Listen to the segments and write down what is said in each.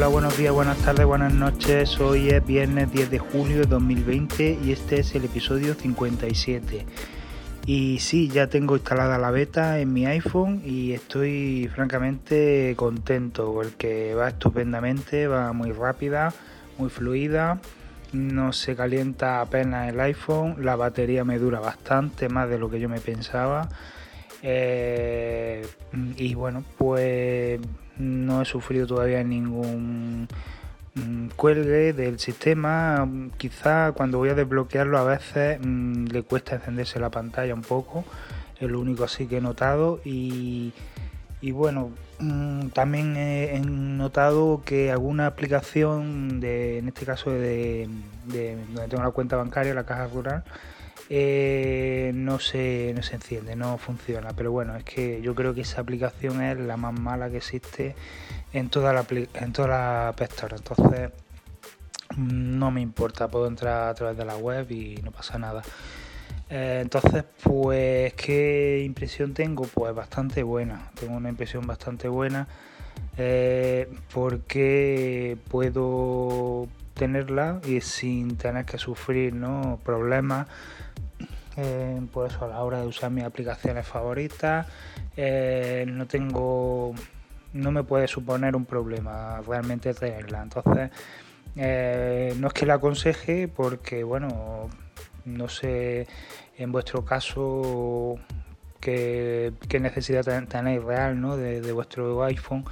Hola, buenos días, buenas tardes, buenas noches. Hoy es viernes 10 de julio de 2020 y este es el episodio 57. Y sí, ya tengo instalada la beta en mi iPhone y estoy francamente contento porque va estupendamente, va muy rápida, muy fluida, no se calienta apenas el iPhone, la batería me dura bastante, más de lo que yo me pensaba. Y bueno, pues no he sufrido todavía ningún cuelgue del sistema. Quizá cuando voy a desbloquearlo a veces le cuesta encenderse la pantalla un poco, es lo único así que he notado. Y bueno, también he notado que alguna aplicación, en este caso de donde tengo la cuenta bancaria, la Caja Rural, no se enciende, no funciona. Pero bueno, es que yo creo que esa aplicación es la más mala que existe en toda la App Store. Entonces no me importa, puedo entrar a través de la web y no pasa nada. Entonces, pues, ¿qué impresión tengo? Pues bastante buena, tengo una impresión bastante buena, porque puedo tenerla y sin tener que sufrir, ¿no?, problemas, por eso a la hora de usar mis aplicaciones favoritas, no me puede suponer un problema realmente tenerla. Entonces, no es que la aconseje porque, bueno, no sé en vuestro caso qué necesidad tenéis real, ¿no?, de vuestro iPhone,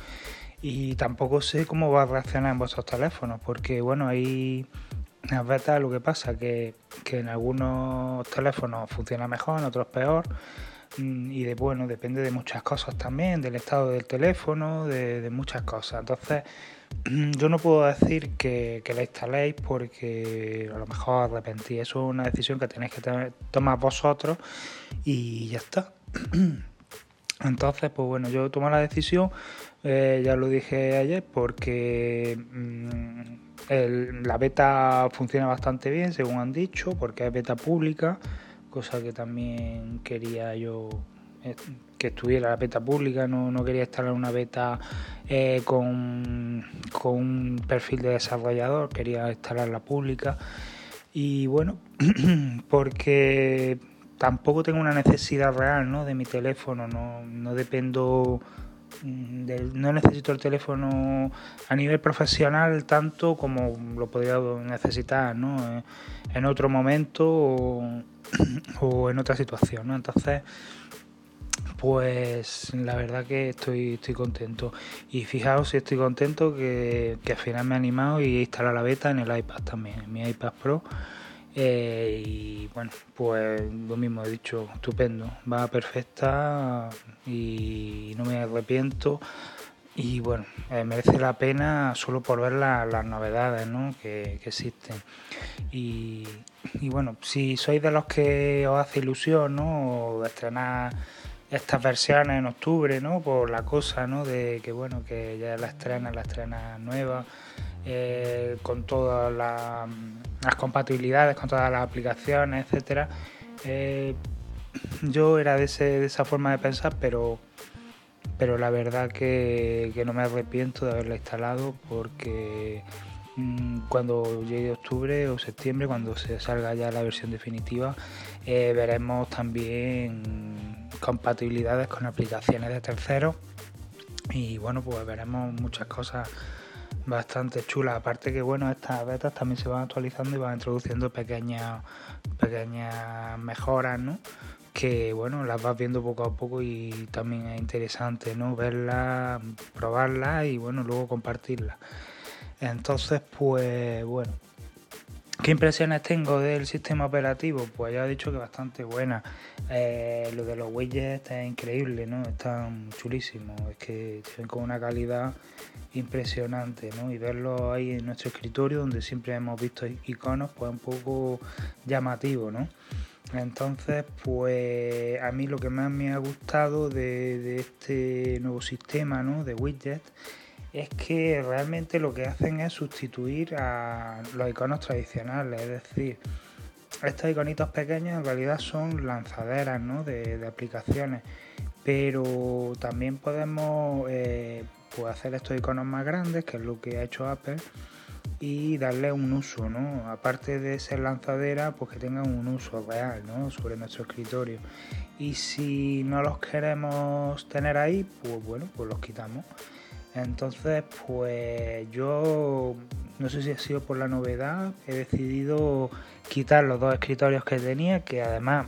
y tampoco sé cómo va a reaccionar en vuestros teléfonos, porque bueno, hay unas betas, lo que pasa que en algunos teléfonos funciona mejor, en otros peor, y bueno, depende de muchas cosas también, del estado del teléfono, de muchas cosas. Entonces yo no puedo decir que la instaléis porque a lo mejor arrepentí. Eso es una decisión que tenéis que tomar vosotros y ya está. Entonces, pues bueno, yo tomo la decisión, ya lo dije ayer, porque la beta funciona bastante bien, según han dicho, porque es beta pública, cosa que también quería yo que estuviera la beta pública. No quería instalar una beta con un perfil de desarrollador, quería instalar la pública. Y bueno, porque tampoco tengo una necesidad real, ¿no?, de mi teléfono, no dependo, no necesito el teléfono a nivel profesional tanto como lo podría necesitar, ¿no?, en otro momento o en otra situación, ¿no? Entonces, pues la verdad que estoy contento. Y fijaos si estoy contento que al final me he animado y he instalado la beta en el iPad también, en mi iPad Pro. Y bueno, pues lo mismo he dicho, estupendo, va perfecta y no me arrepiento. Y bueno, merece la pena solo por ver las novedades, ¿no?, que existen. Y bueno, si sois de los que os hace ilusión, ¿no?, de estrenar estas versiones en octubre, ¿no?, por la cosa, ¿no?, de que bueno, que ya la estrena nueva, con todas las compatibilidades, con todas las aplicaciones, etcétera. Yo era de esa forma de pensar, pero la verdad que no me arrepiento de haberla instalado, porque cuando llegue octubre o septiembre, cuando se salga ya la versión definitiva, veremos también compatibilidades con aplicaciones de terceros y bueno, pues veremos muchas cosas bastante chulas. Aparte que bueno, estas betas también se van actualizando y van introduciendo pequeñas mejoras, ¿no?, que bueno, las vas viendo poco a poco y también es interesante, ¿no?, verlas, probarlas y bueno, luego compartirlas. Entonces, pues bueno, ¿qué impresiones tengo del sistema operativo? Pues ya he dicho que bastante buena. Lo de los widgets es increíble, ¿no?, están chulísimos, es que tienen con una calidad impresionante, ¿no?, y verlos ahí en nuestro escritorio, donde siempre hemos visto iconos, pues un poco llamativo, ¿no? Entonces, pues a mí lo que más me ha gustado de este nuevo sistema, ¿no?, de widgets, es que realmente lo que hacen es sustituir a los iconos tradicionales. Es decir, estos iconitos pequeños en realidad son lanzaderas, ¿no?, de aplicaciones, pero también podemos pues hacer estos iconos más grandes, que es lo que ha hecho Apple, y darle un uso, ¿no? Aparte de ser lanzadera, pues que tengan un uso real, ¿no? Sobre nuestro escritorio. Y si no los queremos tener ahí, pues bueno, pues los quitamos. Entonces, pues yo no sé si ha sido por la novedad, he decidido quitar los dos escritorios que tenía, que además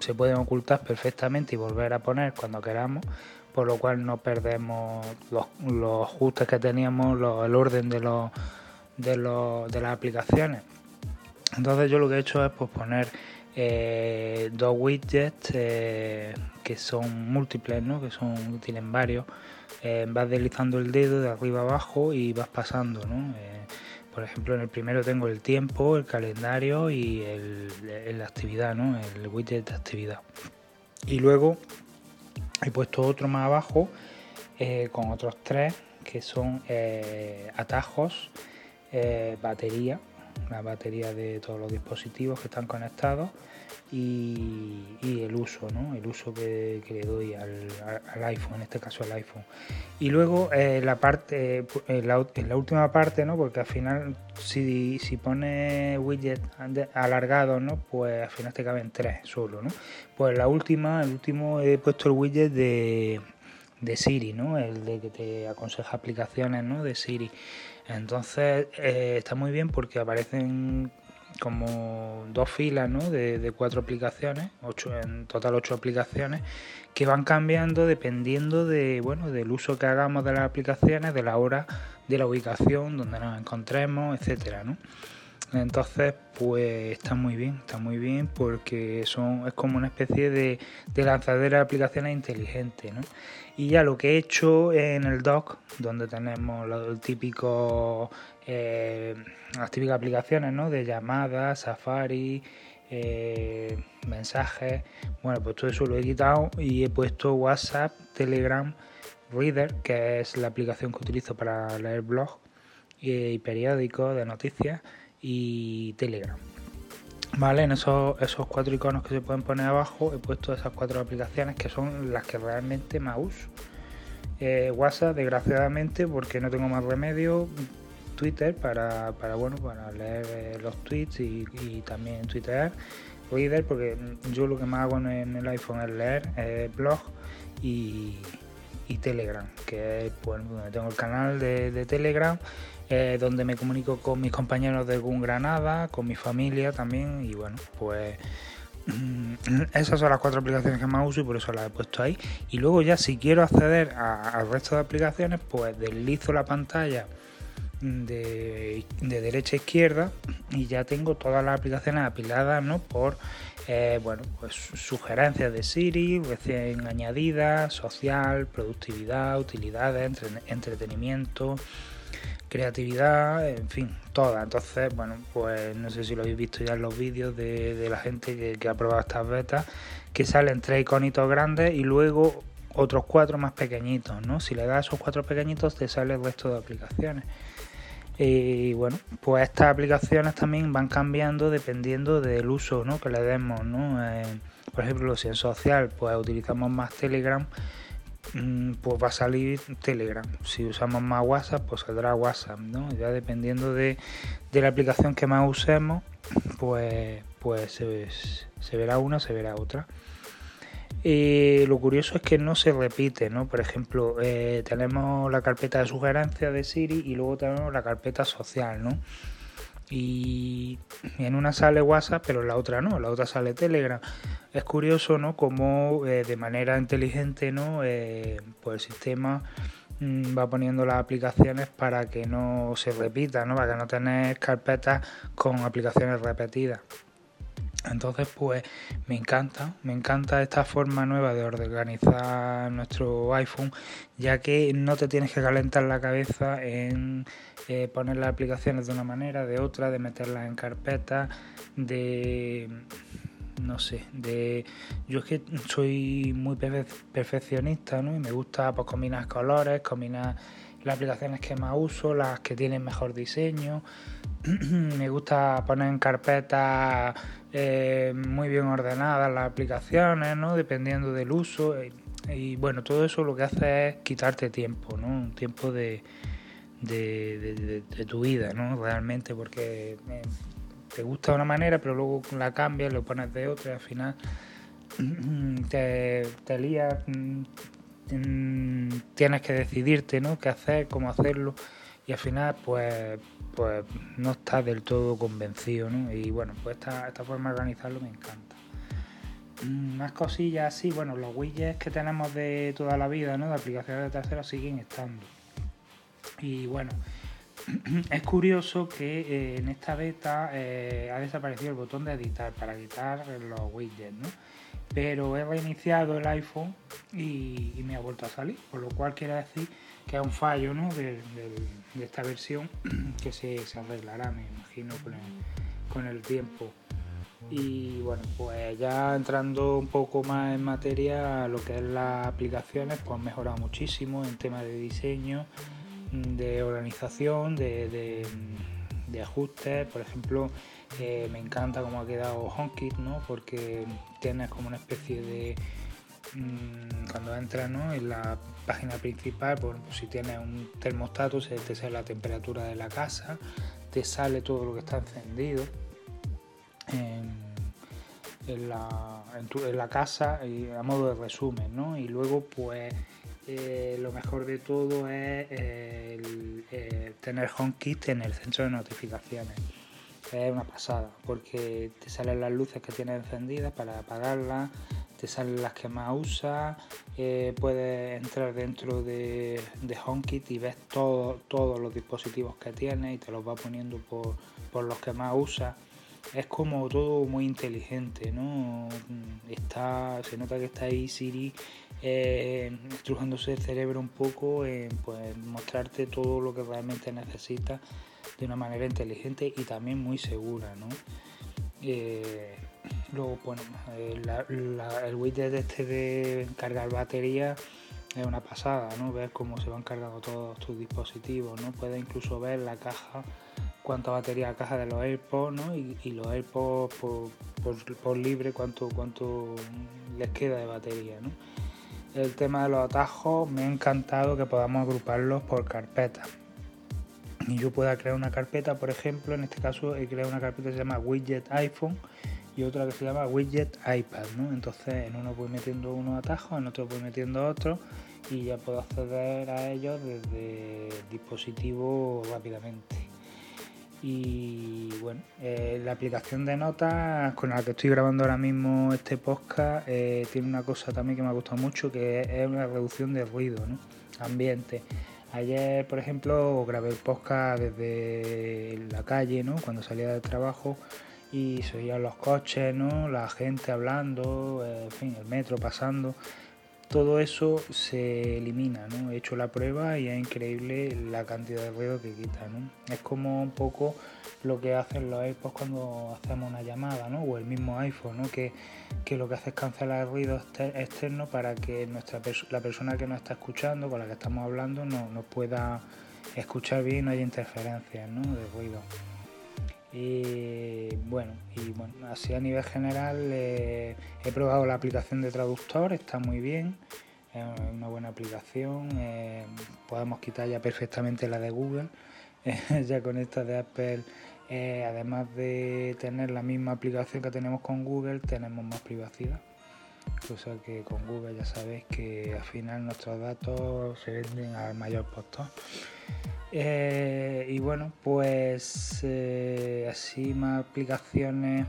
se pueden ocultar perfectamente y volver a poner cuando queramos, por lo cual no perdemos los ajustes que teníamos, el orden de las aplicaciones. Entonces yo lo que he hecho es pues poner dos widgets que son múltiples, ¿no? Que son, tienen varios. Vas deslizando el dedo de arriba abajo y vas pasando, ¿no? Por ejemplo, en el primero tengo el tiempo, el calendario y la actividad, ¿no? El widget de actividad. Y luego he puesto otro más abajo con otros tres que son atajos, batería, la batería de todos los dispositivos que están conectados y el uso, ¿no? El uso que le doy al iPhone, en este caso al iPhone. Y luego la última parte, ¿no? Porque al final si pone widget alargado, ¿no? Pues al final te caben tres solo, ¿no? Pues el último he puesto el widget de Siri, ¿no? El de que te aconseja aplicaciones, ¿no? De Siri. Entonces está muy bien porque aparecen como dos filas, ¿no? de cuatro aplicaciones, en total 8 aplicaciones que van cambiando dependiendo de, bueno, del uso que hagamos de las aplicaciones, de la hora, de la ubicación, donde nos encontremos, etcétera, ¿no? Entonces, pues está muy bien porque es como una especie de lanzadera de aplicaciones inteligente, ¿no? Y ya lo que he hecho en el dock, donde tenemos las típicas aplicaciones, ¿no? De llamadas, Safari, mensajes. Bueno, pues todo eso lo he quitado y he puesto WhatsApp, Telegram, Reader, que es la aplicación que utilizo para leer blogs y periódicos de noticias, y Telegram, ¿vale? En esos 4 iconos que se pueden poner abajo he puesto esas 4 aplicaciones que son las que realmente más uso. WhatsApp, desgraciadamente, porque no tengo más remedio. Twitter para leer los tweets y también Twitter. Reader, porque yo lo que más hago en el iPhone es leer blog y Telegram, que es, pues, donde tengo el canal de Telegram, donde me comunico con mis compañeros de Gun Granada, con mi familia también, y bueno, pues esas son las 4 aplicaciones que más uso y por eso las he puesto ahí. Y luego ya si quiero acceder al resto de aplicaciones, pues deslizo la pantalla de derecha a izquierda y ya tengo todas las aplicaciones apiladas, ¿no? Por pues sugerencias de Siri, recién añadidas, social, productividad, utilidades, entretenimiento, creatividad, en fin, todas. Entonces, bueno, pues no sé si lo habéis visto ya en los vídeos de la gente que ha probado estas betas, que salen 3 iconitos grandes y luego otros 4 más pequeñitos, ¿no? Si le das a esos 4 pequeñitos te sale el resto de aplicaciones. Y bueno, pues estas aplicaciones también van cambiando dependiendo del uso, ¿no? Que le demos, ¿no? Por ejemplo, si en social pues utilizamos más Telegram, pues va a salir Telegram. Si usamos más WhatsApp, pues saldrá WhatsApp, ¿no? Ya dependiendo de la aplicación que más usemos, pues se verá una, se verá otra. Y lo curioso es que no se repite, ¿no? Por ejemplo, tenemos la carpeta de sugerencias de Siri y luego tenemos la carpeta social, ¿no? Y en una sale WhatsApp, pero en la otra no, en la otra sale Telegram. Es curioso, ¿no? Como de manera inteligente, ¿no? Pues el sistema va poniendo las aplicaciones para que no se repita, ¿no? Para que no tener carpetas con aplicaciones repetidas. Entonces, pues me encanta esta forma nueva de organizar nuestro iPhone, ya que no te tienes que calentar la cabeza en poner las aplicaciones de una manera, de otra, de meterlas en carpetas, yo es que soy muy perfeccionista, ¿no? Y me gusta, pues, combinar colores, combinar las aplicaciones que más uso, las que tienen mejor diseño. Me gusta poner en carpetas muy bien ordenadas las aplicaciones, ¿no? Dependiendo del uso. Y bueno, todo eso lo que hace es quitarte tiempo, ¿no? Un tiempo de tu vida, ¿no? Realmente, porque te gusta de una manera, pero luego la cambias, lo pones de otra, y al final te lías, tienes que decidirte, ¿no? Qué hacer, cómo hacerlo, y al final pues no estás del todo convencido, ¿no? Y bueno, pues esta forma de organizarlo me encanta. Más cosillas así, bueno, los widgets que tenemos de toda la vida, ¿no? De aplicaciones de terceros siguen estando. Y bueno, es curioso que en esta beta ha desaparecido el botón de editar para editar los widgets, ¿no? Pero he reiniciado el iPhone y me ha vuelto a salir, por lo cual quiere decir que es un fallo, ¿no? de esta versión que se arreglará, me imagino, con el tiempo. Y bueno, pues ya entrando un poco más en materia, lo que es las aplicaciones, pues han mejorado muchísimo en temas de diseño, de organización, de ajustes. Por ejemplo, me encanta cómo ha quedado HomeKit, ¿no? Porque tienes como una especie de cuando entras, ¿no?, en la página principal, pues si tienes un termostato, te sale la temperatura de la casa, te sale todo lo que está encendido en la casa, y a modo de resumen, ¿no? Y luego, pues lo mejor de todo es tener HomeKit en el centro de notificaciones. Es una pasada, porque te salen las luces que tienes encendidas para apagarlas, te salen las que más usas, puedes entrar dentro de HomeKit y ves todos los dispositivos que tienes y te los va poniendo por los que más usas. Es como todo muy inteligente, ¿no? Se nota que está ahí Siri estrujándose el cerebro un poco en pues, mostrarte todo lo que realmente necesitas de una manera inteligente y también muy segura, ¿no? Luego, bueno, el widget este de cargar batería es una pasada, ¿no? Ver cómo se van cargando todos tus dispositivos, ¿no? Puedes incluso ver la caja, cuánta batería la caja de los AirPods, ¿no? Y los AirPods por libre, cuánto les queda de batería, ¿no? El tema de los atajos, me ha encantado que podamos agruparlos por carpeta. Y yo pueda crear una carpeta, por ejemplo, en este caso he creado una carpeta que se llama Widget iPhone y otra que se llama Widget iPad, ¿no? Entonces en uno voy metiendo unos atajos, en otro voy metiendo otros y ya puedo acceder a ellos desde el dispositivo rápidamente. Y bueno, la aplicación de notas con la que estoy grabando ahora mismo este podcast tiene una cosa también que me ha gustado mucho, que es una reducción de ruido, ¿no? Ambiente. Ayer, por ejemplo, grabé el podcast desde la calle, ¿no? Cuando salía del trabajo y se oían los coches, ¿no? La gente hablando, en fin, el metro pasando. Todo eso se elimina, ¿no? He hecho la prueba y es increíble la cantidad de ruido que quita, ¿no? Es como un poco lo que hacen los AirPods cuando hacemos una llamada, ¿no? O el mismo iPhone, ¿no? Que lo que hace es cancelar el ruido externo para que la persona que nos está escuchando, con la que estamos hablando, nos pueda escuchar bien y no haya interferencias, ¿no? De ruido. Y bueno, así a nivel general he probado la aplicación de traductor, está muy bien, es una buena aplicación, podemos quitar ya perfectamente la de Google, ya con esta de Apple, además de tener la misma aplicación que tenemos con Google, tenemos más privacidad, cosa que con Google ya sabéis que al final nuestros datos se venden al mayor postor. Y bueno, pues así más aplicaciones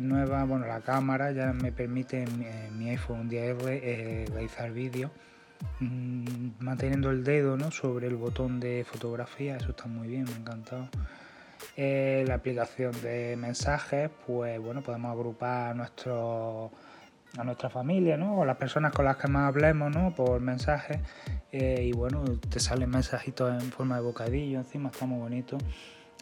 nuevas. Bueno, la cámara ya me permite en mi iPhone 10R realizar vídeo manteniendo el dedo, ¿no?, sobre el botón de fotografía. Eso está muy bien, me ha encantado. La aplicación de mensajes, pues bueno, podemos agrupar a nuestra familia, ¿no?, o las personas con las que más hablemos, ¿no?, por mensajes, y bueno, te salen mensajitos en forma de bocadillo, encima está muy bonito.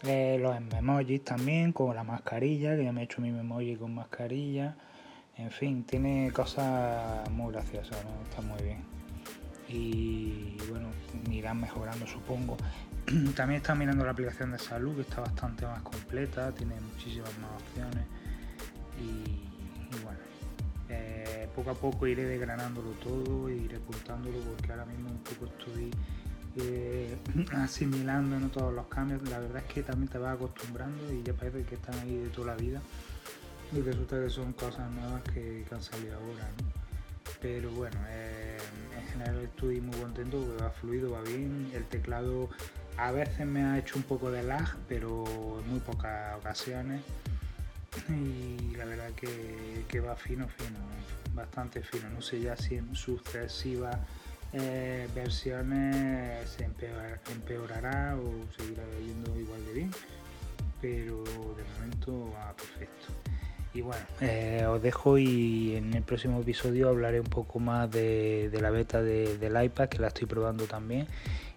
Los memojis también, con la mascarilla, que ya me he hecho mi memoji con mascarilla, en fin, tiene cosas muy graciosas, ¿no? Está muy bien, y bueno, irán mejorando, supongo. También he estado mirando la aplicación de salud, que está bastante más completa, tiene muchísimas más opciones, y bueno, poco a poco iré desgranándolo todo e iré contándolo, porque ahora mismo un poco estoy asimilando, ¿no?, todos los cambios. La verdad es que también te vas acostumbrando y ya parece que están ahí de toda la vida y resulta que son cosas nuevas que han salido ahora, ¿no? Pero bueno, en general estoy muy contento porque va fluido, va bien. El teclado a veces me ha hecho un poco de lag, pero en muy pocas ocasiones, y la verdad que va fino, bastante fino. No sé ya si en sucesivas versiones se empeorará o seguirá yendo igual de bien, pero de momento va perfecto. Y bueno, os dejo y en el próximo episodio hablaré un poco más de la beta del iPad, que la estoy probando también,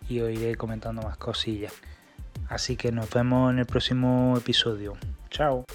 y os iré comentando más cosillas. Así que nos vemos en el próximo episodio. Chao.